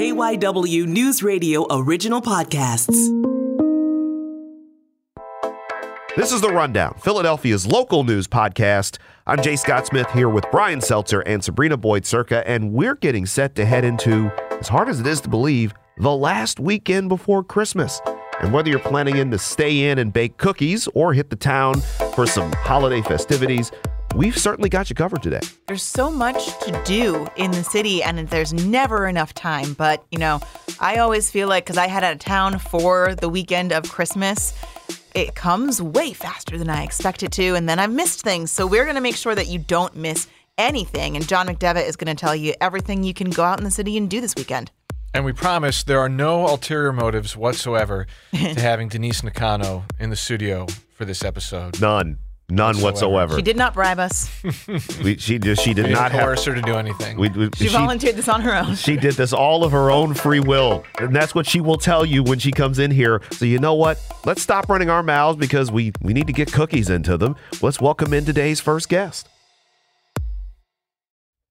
KYW News Radio original podcasts. This is The Rundown, Philadelphia's local news podcast. I'm Jay Scott Smith here with Brian Seltzer and Sabrina Boyd-Surka, and we're getting set to head into, as hard as it is to believe, the last weekend before Christmas. And whether you're planning to stay in and bake cookies or hit the town for some holiday festivities, we've certainly got you covered today. There's so much to do in the city, and there's never enough time. But, you know, I always feel like, because I head out of town for the weekend of Christmas, it comes way faster than I expect it to, and then I've missed things. So we're going to make sure that you don't miss anything. And John McDevitt is going to tell you everything you can go out in the city and do this weekend. And we promise there are no ulterior motives whatsoever to having Denise Nakano in the studio for this episode. None whatsoever. She did not bribe us. She did not force her to do anything. She volunteered this on her own. She did this all of her own free will. And that's what she will tell you when she comes in here. So you know what? Let's stop running our mouths because we need to get cookies into them. Let's welcome in today's first guest.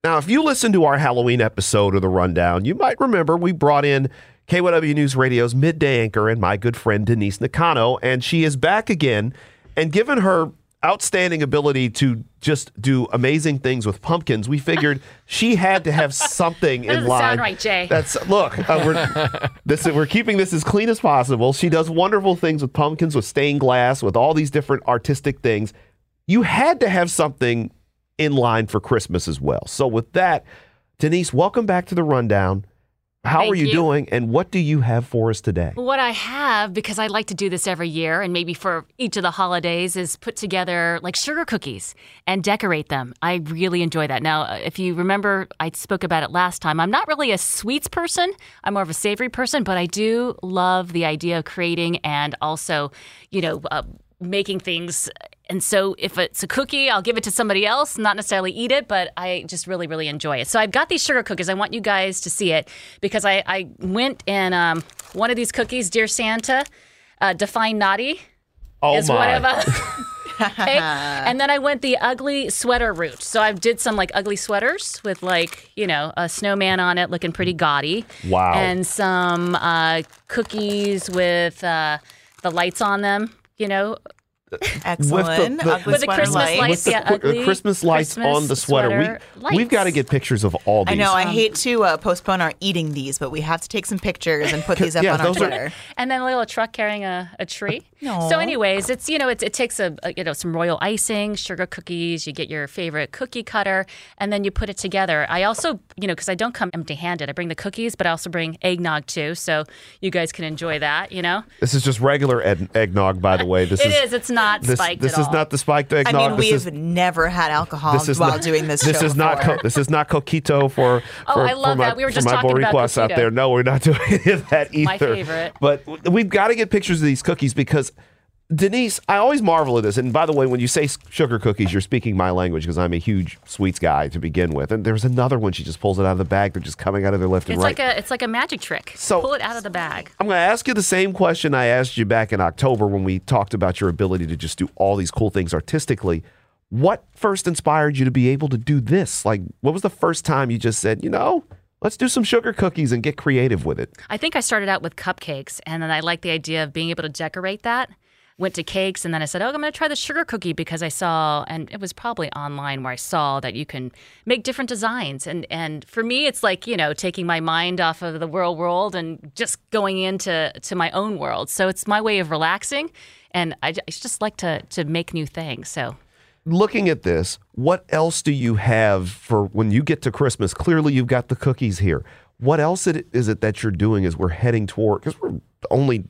Now, if you listen to our Halloween episode of The Rundown, you might remember we brought in KYW News Radio's midday anchor and my good friend Denise Nakano. And she is back again. And given her outstanding ability to just do amazing things with pumpkins, we figured she had to have something in line. That doesn't sound right, Jay. We're keeping this as clean as possible. She does wonderful things with pumpkins, with stained glass, with all these different artistic things. You had to have something in line for Christmas as well. So with that, Denise, welcome back to The Rundown. How are you doing, and what do you have for us today? What I have, because I like to do this every year, and maybe for each of the holidays, is put together like sugar cookies and decorate them. I really enjoy that. Now, if you remember, I spoke about it last time. I'm not really a sweets person. I'm more of a savory person, but I do love the idea of creating and also, you know, making things. And so if it's a cookie, I'll give it to somebody else, not necessarily eat it, but I just really, really enjoy it. So I've got these sugar cookies. I want you guys to see it because I went and one of these cookies, Dear Santa, Define Naughty. Oh, is my. One of them. Okay. And then I went the ugly sweater route. So I did some like ugly sweaters with like, you know, a snowman on it looking pretty gaudy. Wow. And some cookies with the lights on them, you know. Excellent. With the Christmas lights. Christmas lights on the sweater. We've got to get pictures of all these. I know. I hate to postpone our eating these, but we have to take some pictures and put these up on our Twitter. And then a little truck carrying a tree. Aww. So anyways, it's, you know, it takes some royal icing, sugar cookies. You get your favorite cookie cutter, and then you put it together. I also, you know, because I don't come empty-handed. I bring the cookies, but I also bring eggnog too, so you guys can enjoy that, you know. This is just regular eggnog, by the way. It is. It's not spiked at all. This is not the spiked eggnog. I mean, we've never had alcohol while doing this show. This is not coquito for I love that. We were just talking about coquito. Out there. No, we're not doing any of that either. My favorite. But we've got to get pictures of these cookies because Denise, I always marvel at this. And by the way, when you say sugar cookies, you're speaking my language because I'm a huge sweets guy to begin with. And there's another one. She just pulls it out of the bag. They're just coming out of their left and right. It's like a magic trick. So pull it out of the bag. I'm going to ask you the same question I asked you back in October when we talked about your ability to just do all these cool things artistically. What first inspired you to be able to do this? Like, what was the first time you just said, you know, let's do some sugar cookies and get creative with it? I think I started out with cupcakes, and then I liked the idea of being able to decorate that. Went to cakes, and then I said, I'm going to try the sugar cookie because I saw, and it was probably online where I saw that you can make different designs. And for me, it's like, you know, taking my mind off of the real world and just going into my own world. So it's my way of relaxing, and I just like to make new things. So looking at this, what else do you have for when you get to Christmas? Clearly, you've got the cookies here. What else is it that you're doing as we're heading toward, because we're only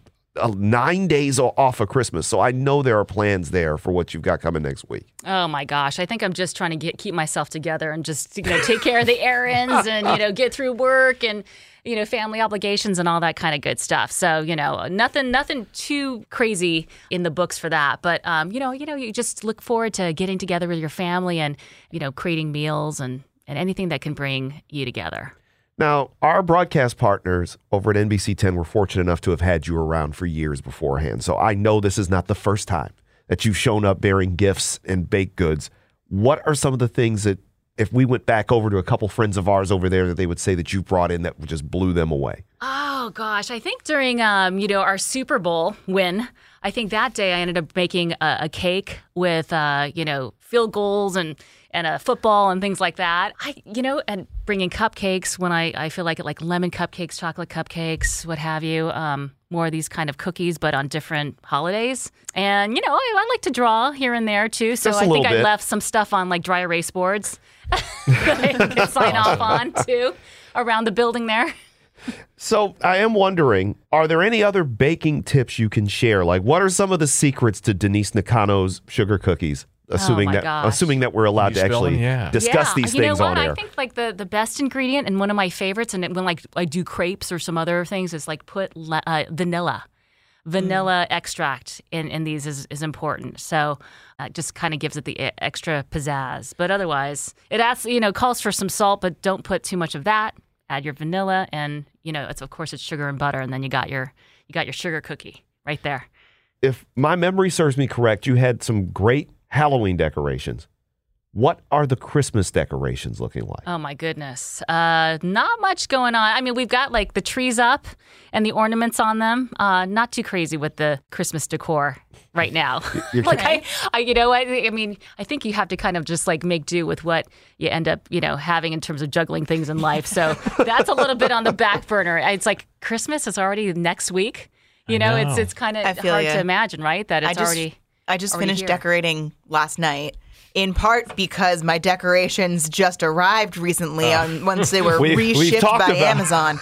9 days off of Christmas. So I know there are plans there for what you've got coming next week. Oh, my gosh. I think I'm just trying to keep myself together and just, you know, take care of the errands and, you know, get through work and, you know, family obligations and all that kind of good stuff. So, you know, nothing too crazy in the books for that. But, you know, you just look forward to getting together with your family and, you know, creating meals and anything that can bring you together. Now, our broadcast partners over at NBC 10 were fortunate enough to have had you around for years beforehand. So I know this is not the first time that you've shown up bearing gifts and baked goods. What are some of the things that if we went back over to a couple friends of ours over there that they would say that you brought in that just blew them away? Oh, gosh. I think during, our Super Bowl win, I think that day I ended up making a cake with, field goals and a football and things like that. And bringing cupcakes when I feel like it, like lemon cupcakes, chocolate cupcakes, what have you. More of these kind of cookies, but on different holidays. And, I like to draw here and there, too. So I think I left some stuff on, like, dry erase boards that I could sign off on, too, around the building there. So I am wondering, are there any other baking tips you can share? Like, what are some of the secrets to Denise Nakano's sugar cookies? Assuming that we're allowed to actually discuss these things on air. I think like the best ingredient and one of my favorites, and when like I do crepes or some other things, is like put vanilla extract in these is important. So it just kind of gives it the extra pizzazz. But otherwise, it calls for some salt, but don't put too much of that. Add your vanilla, and it's sugar and butter, and then you got your sugar cookie right there. If my memory serves me correct, you had some great Halloween decorations. What are the Christmas decorations looking like? Oh, my goodness. Not much going on. I mean, we've got, like, the trees up and the ornaments on them. Not too crazy with the Christmas decor right now. Like, I think you have to kind of just, like, make do with what you end up, having in terms of juggling things in life. So that's a little bit on the back burner. It's like Christmas is already next week. I know. It's kind of hard to imagine, right, that it's already... I just finished decorating last night, in part because my decorations just arrived recently once they were reshipped by Amazon.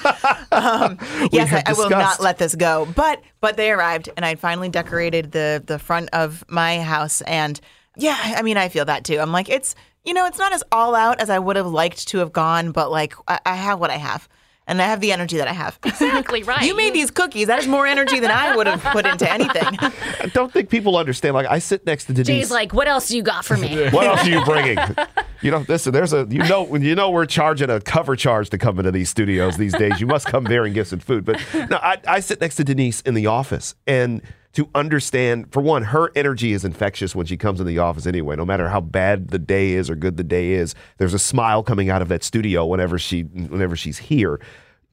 I will not let this go. But they arrived, and I finally decorated the front of my house. And, I feel that, too. I'm like, it's, it's not as all out as I would have liked to have gone, but, like, I have what I have. And I have the energy that I have. Exactly right. You made these cookies. That is more energy than I would have put into anything. I don't think people understand. Like, I sit next to Denise. Jay's like, what else do you got for me? What else are you bringing? We're charging a cover charge to come into these studios these days. You must come there and get some food. But no, I sit next to Denise in the office. And to understand, for one, her energy is infectious when she comes in the office anyway. No matter how bad the day is or good the day is, there's a smile coming out of that studio whenever she's here.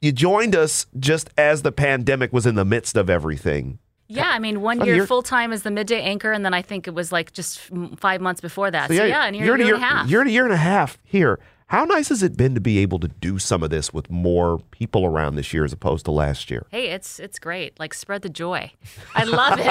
You joined us just as the pandemic was in the midst of everything. Yeah, I mean, 1 year full-time as the midday anchor, and then I think it was like just 5 months before that. So, a year and a half. You're a year and a half here. How nice has it been to be able to do some of this with more people around this year as opposed to last year? Hey, it's great. Like, spread the joy. I love it,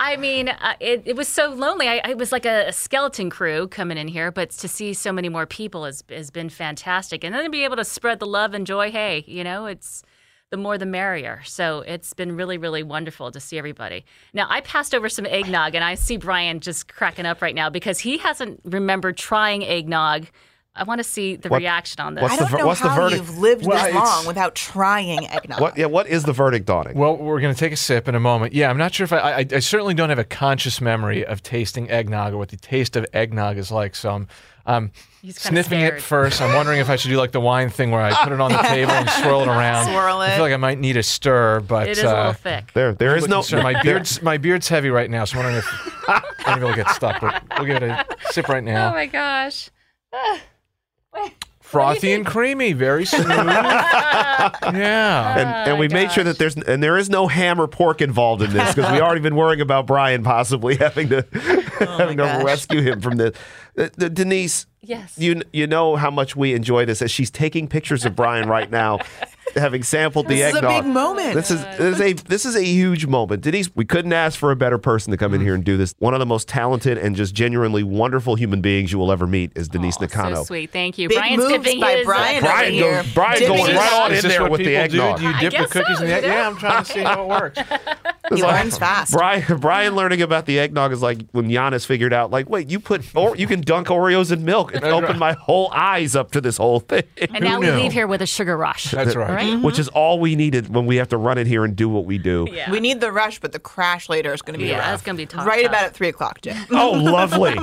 I mean, it was so lonely. It was like a skeleton crew coming in here, but to see so many more people has been fantastic. And then to be able to spread the love and joy, hey, it's the more the merrier. So it's been really, really wonderful to see everybody. Now, I passed over some eggnog, and I see Brian just cracking up right now because he hasn't remembered trying eggnog. I want to see the reaction on this. I don't know how you've lived this long without trying eggnog. What is the verdict on it? Well, we're going to take a sip in a moment. Yeah, I'm not sure if I certainly don't have a conscious memory of tasting eggnog or what the taste of eggnog is like. So I'm sniffing it first. I'm wondering if I should do like the wine thing where I put it on the table and swirl it around. Swirl it. I feel like I might need a stir, but it is a little thick. There is no. My beard's heavy right now, so I'm wondering if maybe it'll get stuck. But we'll give it a sip right now. Oh my gosh. Frothy and creamy, very smooth. Yeah. And we made sure that there is no ham or pork involved in this because we already been worrying about Brian possibly having to rescue him from this. Denise, yes. You know how much we enjoy this as she's taking pictures of Brian right now. Having sampled the eggnog. This is a big moment. This is a huge moment. Denise, we couldn't ask for a better person to come in here and do this. One of the most talented and just genuinely wonderful human beings you will ever meet is Denise Nakano. So sweet. Thank you. Big Brian's dipping by his... Brian going right on in there with the eggnog. Do you dip the cookies in the eggnog? Yeah, I'm trying to see how it works. He learns fast. Brian learning about the eggnog is like when Giannis figured out, like, wait, you can dunk Oreos in milk. It opened my whole eyes up to this whole thing. And now we leave here with a sugar rush. That's right. Mm-hmm. Which is all we needed when we have to run in here and do what we do. Yeah. We need the rush, but the crash later is going to be rough. That's going to be tough. Right about at 3 o'clock, Jay. Oh, lovely.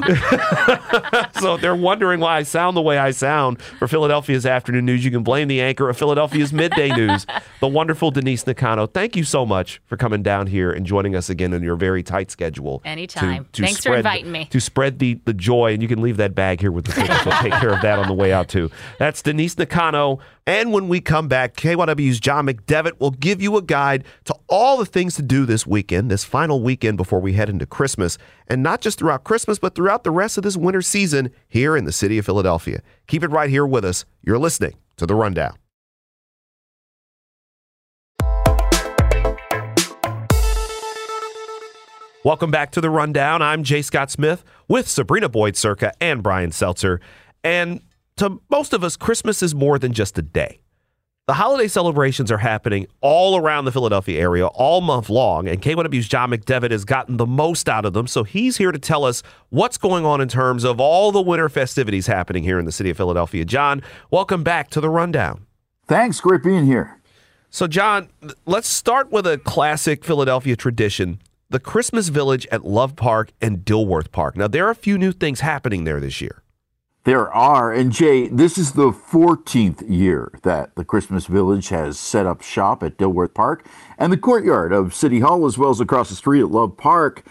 So they're wondering why I sound the way I sound. For Philadelphia's Afternoon News, you can blame the anchor of Philadelphia's Midday News, the wonderful Denise Nakano. Thank you so much for coming down here and joining us again on your very tight schedule. Anytime. Thanks for inviting me. To spread the joy, and you can leave that bag here with the tickets. We'll take care of that on the way out, too. That's Denise Nakano. And when we come back, KYW's John McDevitt will give you a guide to all the things to do this weekend, this final weekend before we head into Christmas. And not just throughout Christmas, but throughout the rest of this winter season here in the city of Philadelphia. Keep it right here with us. You're listening to The Rundown. Welcome back to The Rundown. I'm Jay Scott Smith with Sabrina Boyd-Surka and Brian Seltzer. And to most of us, Christmas is more than just a day. The holiday celebrations are happening all around the Philadelphia area all month long, and KYW's John McDevitt has gotten the most out of them, so he's here to tell us what's going on in terms of all the winter festivities happening here in the city of Philadelphia. John, welcome back to The Rundown. Thanks, great being here. So, John, let's start with a classic Philadelphia tradition, the Christmas Village at Love Park and Dilworth Park. Now, there are a few new things happening there this year. There are, and Jay, this is the 14th year that the Christmas Village has set up shop at Dilworth Park and the courtyard of City Hall, as well as across the street at Love Park,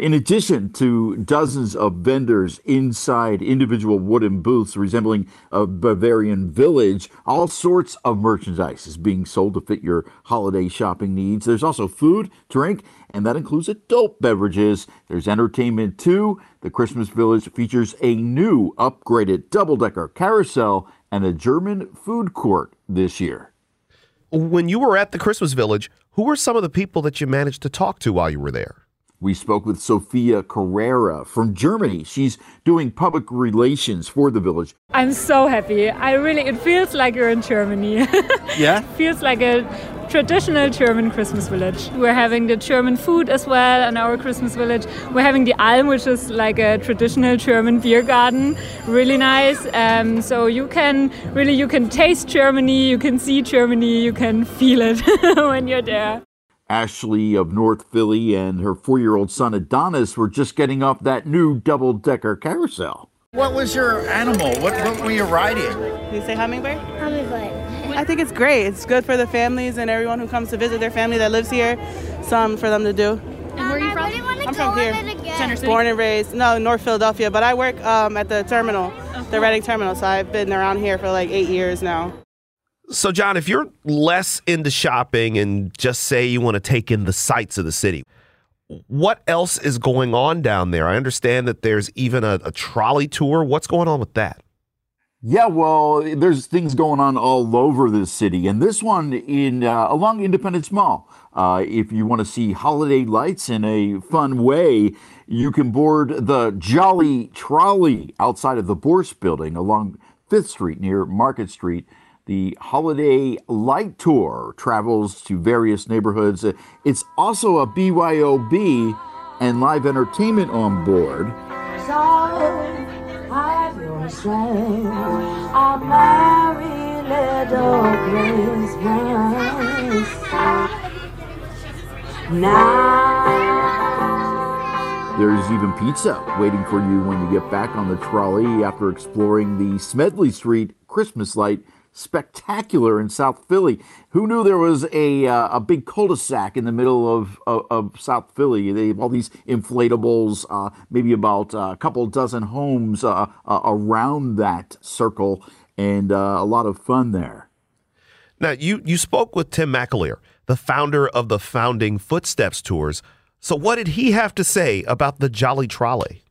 in addition to dozens of vendors inside individual wooden booths resembling a Bavarian village. All sorts of merchandise is being sold to fit your holiday shopping needs. There's also food, drink, and that includes adult beverages. There's entertainment, too. The Christmas Village features a new upgraded double-decker carousel and a German food court this year. When you were at the Christmas Village, who were some of the people that you managed to talk to while you were there? We spoke with Sophia Carrera from Germany. She's doing public relations for the village. I'm so happy. It feels like you're in Germany. Yeah? It feels like a traditional German Christmas village. We're having the German food as well in our Christmas village. We're having the Alm, which is like a traditional German beer garden. Really nice. So you can taste Germany, you can see Germany, you can feel it when you're there. Ashley of North Philly and her 4-year-old son Adonis were just getting off that new double-decker carousel. What was your animal? What were you riding? Did you say hummingbird? Hummingbird. I think it's great. It's good for the families and everyone who comes to visit their family that lives here. Something for them to do. And where are you from? I'm from here. Born and raised. No, North Philadelphia, but I work at the terminal, the Reading Terminal, so I've been around here for like 8 years now. So, John, if you're less into shopping and just say you want to take in the sights of the city, what else is going on down there? I understand that there's even a trolley tour. What's going on with that? Yeah, well, there's things going on all over the city, and this one in along Independence Mall. If you want to see holiday lights in a fun way, you can board the Jolly Trolley outside of the Bourse Building along 5th Street near Market Street. The Holiday Light Tour travels to various neighborhoods. It's also a BYOB and live entertainment on board. So have yourself a merry little Christmas now. There's even pizza waiting for you when you get back on the trolley after exploring the Smedley Street Christmas Light Spectacular in South Philly. Who knew there was a big cul-de-sac in the middle of South Philly? They have all these inflatables, maybe about a couple dozen homes around that circle, and a lot of fun there. Now, you spoke with Tim McAleer, the founder of the Founding Footsteps Tours. So what did he have to say about the Jolly Trolley?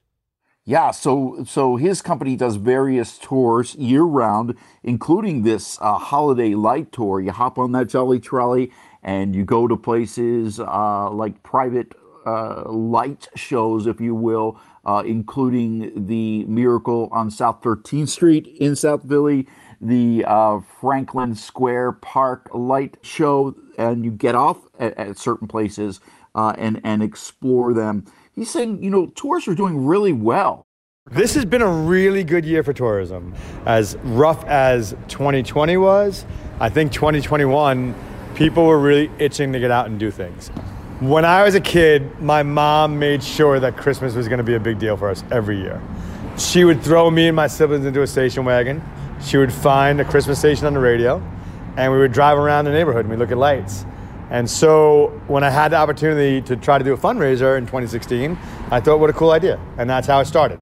Yeah, so his company does various tours year-round, including this holiday light tour. You hop on that Jolly Trolley and you go to places like private light shows, if you will, including the Miracle on South 13th Street in South Philly, the Franklin Square Park light show, and you get off at certain places and explore them. He's saying, tours are doing really well. This has been a really good year for tourism. As rough as 2020 was, I think 2021, people were really itching to get out and do things. When I was a kid, my mom made sure that Christmas was going to be a big deal for us every year. She would throw me and my siblings into a station wagon. She would find a Christmas station on the radio, and we would drive around the neighborhood and we'd look at lights. And so when I had the opportunity to try to do a fundraiser in 2016, I thought, what a cool idea. And that's how it started.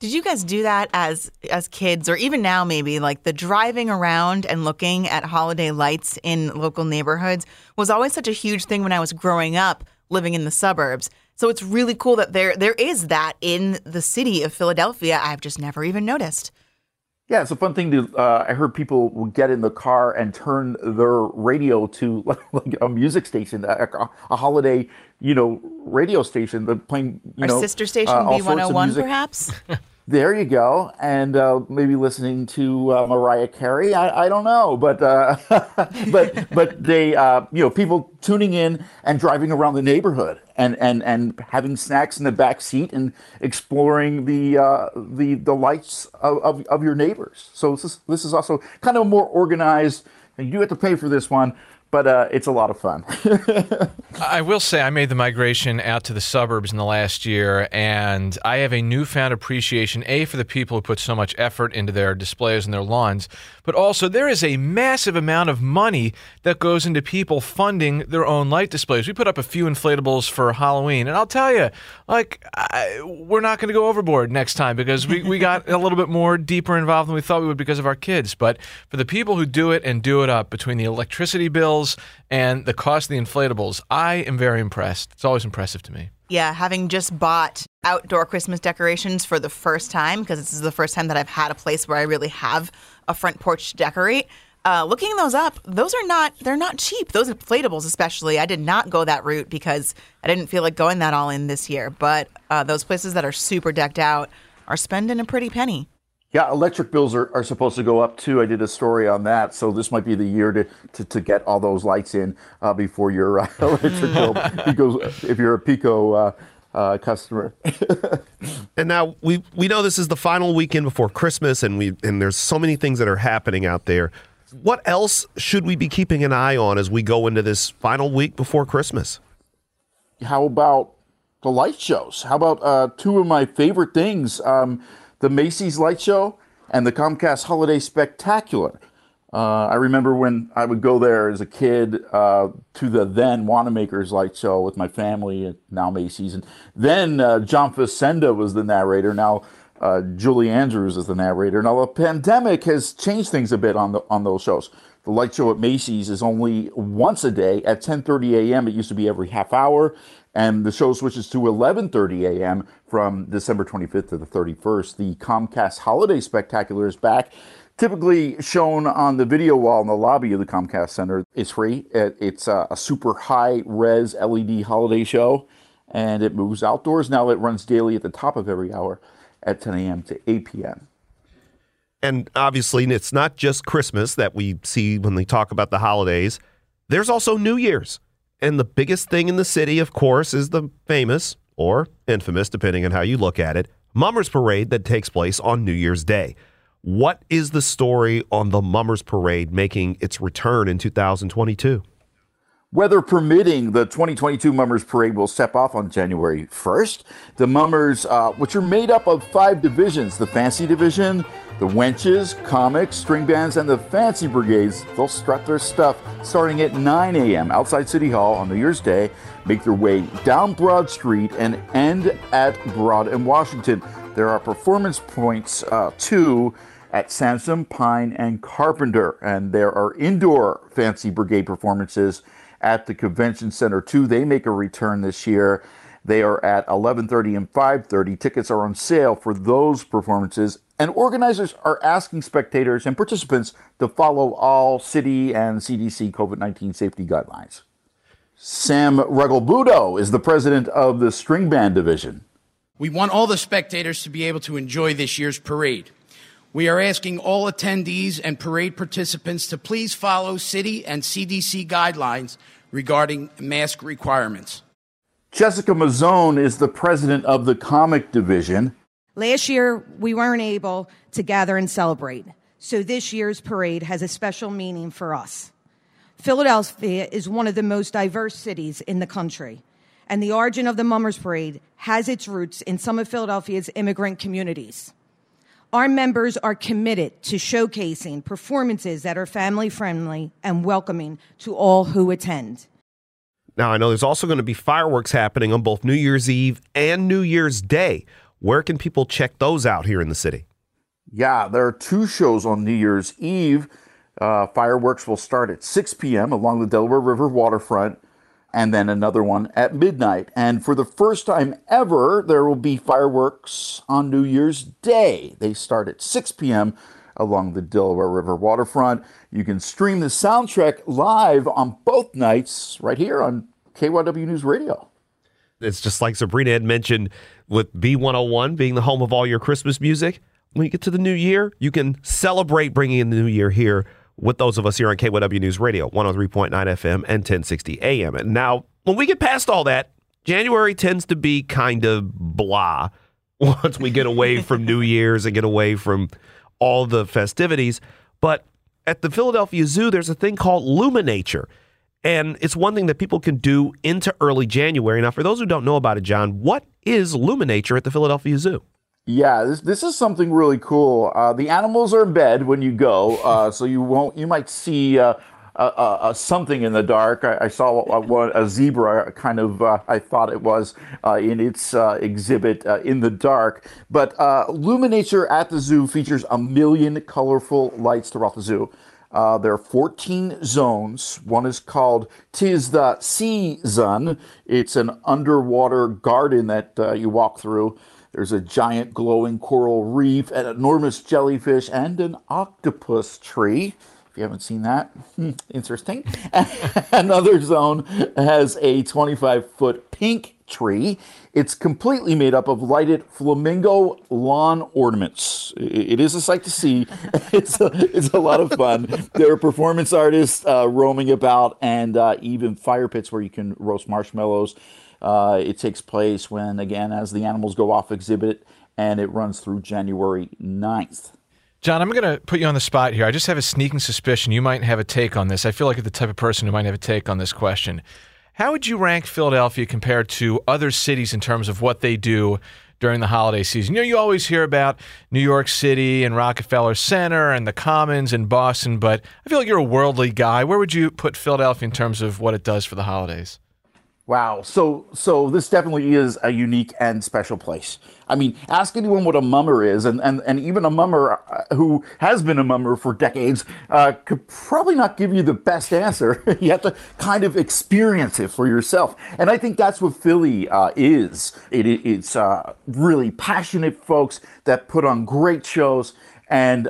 Did you guys do that as kids, or even now maybe, like the driving around and looking at holiday lights in local neighborhoods was always such a huge thing when I was growing up living in the suburbs. So it's really cool that there is that in the city of Philadelphia. I've just never even noticed. Yeah, it's a fun thing to, I heard people would get in the car and turn their radio to like a music station, a holiday, radio station, playing, our sister station, B 101, perhaps? There you go. And maybe listening to Mariah Carey. I don't know, but they, people tuning in and driving around the neighborhood and having snacks in the back seat and exploring the lights of your neighbors. So this is also kind of more organized. And you do have to pay for this one, but it's a lot of fun. I will say I made the migration out to the suburbs in the last year, and I have a newfound appreciation, A, for the people who put so much effort into their displays and their lawns, but also there is a massive amount of money that goes into people funding their own light displays. We put up a few inflatables for Halloween, and I'll tell you, we're not going to go overboard next time because we got a little bit more deeper involved than we thought we would because of our kids. But for the people who do it and do it up, between the electricity bills and the cost of the inflatables, I am very impressed. It's always impressive to me. Yeah, having just bought outdoor Christmas decorations for the first time, because this is the first time that I've had a place where I really have a front porch to decorate, looking those up, they're not cheap. Those inflatables especially. I did not go that route because I didn't feel like going that all in this year. But those places that are super decked out are spending a pretty penny. Yeah, electric bills are supposed to go up, too. I did a story on that. So this might be the year to get all those lights in before your electric bill, because if you're a Pico customer. And now we know this is the final weekend before Christmas, and there's so many things that are happening out there. What else should we be keeping an eye on as we go into this final week before Christmas? How about the light shows? How about two of my favorite things? The Macy's Light Show and the Comcast Holiday Spectacular. I remember when I would go there as a kid to the then Wanamaker's Light Show with my family, and now Macy's. And then John Facenda was the narrator. Now Julie Andrews is the narrator. Now the pandemic has changed things a bit on those shows. The light show at Macy's is only once a day at 10:30 a.m. It used to be every half hour. And the show switches to 11:30 a.m. from December 25th to the 31st. The Comcast Holiday Spectacular is back, typically shown on the video wall in the lobby of the Comcast Center. It's free. It's a super high-res LED holiday show, and it moves outdoors. Now it runs daily at the top of every hour at 10 a.m. to 8 p.m. And obviously, it's not just Christmas that we see when we talk about the holidays. There's also New Year's. And the biggest thing in the city, of course, is the famous, or infamous, depending on how you look at it, Mummers Parade that takes place on New Year's Day. What is the story on the Mummers Parade making its return in 2022? Weather permitting, the 2022 Mummers Parade will step off on January 1st. The Mummers, which are made up of 5 divisions, the Fancy Division, the Wenches, Comics, String Bands, and the Fancy Brigades, they'll strut their stuff starting at 9 a.m. outside City Hall on New Year's Day, make their way down Broad Street, and end at Broad and Washington. There are performance points, too, at Sampson, Pine, and Carpenter, and there are indoor Fancy Brigade performances at the Convention Center, too. They make a return this year. They are at 11:30 and 5:30. Tickets are on sale for those performances. And organizers are asking spectators and participants to follow all city and CDC COVID-19 safety guidelines. Sam Regalbudo is the president of the String Band Division. We want all the spectators to be able to enjoy this year's parade. We are asking all attendees and parade participants to please follow city and CDC guidelines regarding mask requirements. Jessica Mazzone is the president of the Comic Division. Last year, we weren't able to gather and celebrate, so this year's parade has a special meaning for us. Philadelphia is one of the most diverse cities in the country, and the origin of the Mummers Parade has its roots in some of Philadelphia's immigrant communities. Our members are committed to showcasing performances that are family-friendly and welcoming to all who attend. Now, I know there's also going to be fireworks happening on both New Year's Eve and New Year's Day. Where can people check those out here in the city? Yeah, there are two shows on New Year's Eve. Fireworks will start at 6 p.m. along the Delaware River waterfront, and then another one at midnight. And for the first time ever, there will be fireworks on New Year's Day. They start at 6 p.m. along the Delaware River waterfront. You can stream the soundtrack live on both nights right here on KYW News Radio. It's just like Sabrina had mentioned with B 101 being the home of all your Christmas music. When you get to the new year, you can celebrate bringing in the new year here with those of us here on KYW News Radio, 103.9 FM and 1060 AM. And now, when we get past all that, January tends to be kind of blah once we get away from New Year's and get away from all the festivities. But at the Philadelphia Zoo, there's a thing called Luminature. And it's one thing that people can do into early January. Now, for those who don't know about it, John, what is Luminature at the Philadelphia Zoo? Yeah, this is something really cool. The animals are in bed when you go, so you might see something in the dark. I saw a zebra, kind of. I thought it was in its exhibit in the dark. But Luminature at the zoo features a million colorful lights throughout the zoo. There are 14 zones. One is called Tis the Sea Zone. It's an underwater garden that you walk through. There's a giant glowing coral reef, an enormous jellyfish, and an octopus tree. If you haven't seen that, interesting. Another zone has a 25-foot pink tree. It's completely made up of lighted flamingo lawn ornaments. It is a sight to see. It's a lot of fun. There are performance artists roaming about, and even fire pits where you can roast marshmallows. It takes place when, again, as the animals go off exhibit, and it runs through January 9th. John, I'm going to put you on the spot here. I just have a sneaking suspicion you might have a take on this. I feel like you're the type of person who might have a take on this question. How would you rank Philadelphia compared to other cities in terms of what they do during the holiday season? You know, you always hear about New York City and Rockefeller Center and the Commons and Boston, but I feel like you're a worldly guy. Where would you put Philadelphia in terms of what it does for the holidays? Wow. So this definitely is a unique and special place. I mean, ask anyone what a mummer is, and even a mummer who has been a mummer for decades could probably not give you the best answer. You have to kind of experience it for yourself. And I think that's what Philly is. It's really passionate folks that put on great shows and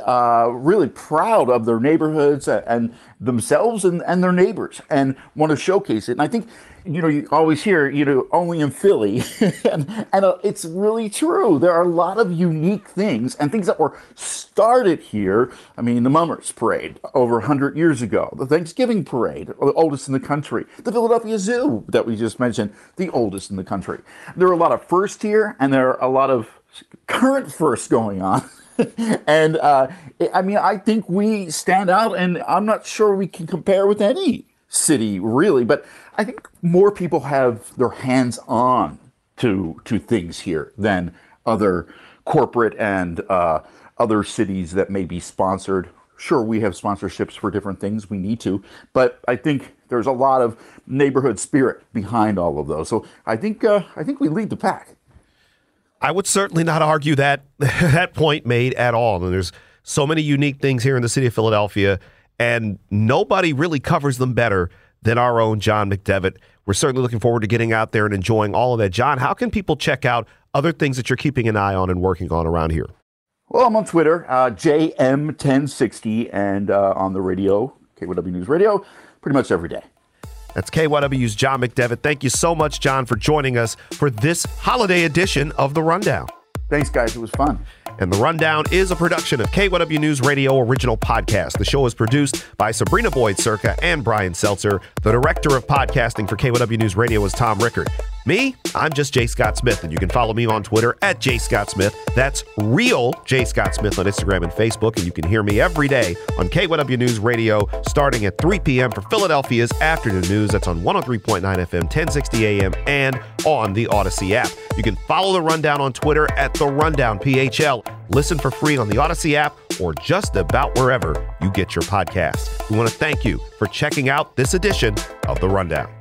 really proud of their neighborhoods and themselves and their neighbors and want to showcase it. And I think, you know, you always hear, you know, only in Philly. and it's really true. There are a lot of unique things and things that were started here. I mean, the Mummers Parade over 100 years ago, the Thanksgiving Parade, the oldest in the country, the Philadelphia Zoo that we just mentioned, the oldest in the country. There are a lot of firsts here, and there are a lot of current firsts going on. And I mean, I think we stand out, and I'm not sure we can compare with any city really, but I think more people have their hands on to things here than other corporate and other cities that may be sponsored. Sure, we have sponsorships for different things, we need to, but I think there's a lot of neighborhood spirit behind all of those. So I think we lead the pack. I would certainly not argue that point made at all. And there's so many unique things here in the city of Philadelphia, and nobody really covers them better than our own John McDevitt. We're certainly looking forward to getting out there and enjoying all of that. John, how can people check out other things that you're keeping an eye on and working on around here? Well, I'm on Twitter, JM1060, and on the radio, KYW News Radio, pretty much every day. That's KYW's John McDevitt. Thank you so much, John, for joining us for this holiday edition of The Rundown. Thanks, guys. It was fun. And The Rundown is a production of KYW News Radio Original Podcast. The show is produced by Sabrina Boyd-Surka and Brian Seltzer. The director of podcasting for KYW News Radio is Tom Rickard. Me, I'm just Jay Scott Smith, and you can follow me on Twitter at Jay Scott Smith. That's real Jay Scott Smith on Instagram and Facebook, and you can hear me every day on KYW News Radio starting at 3 p.m. for Philadelphia's afternoon news. That's on 103.9 FM, 1060 AM, and on the Odyssey app. You can follow The Rundown on Twitter at The Rundown PHL. Listen for free on the Odyssey app or just about wherever you get your podcasts. We want to thank you for checking out this edition of The Rundown.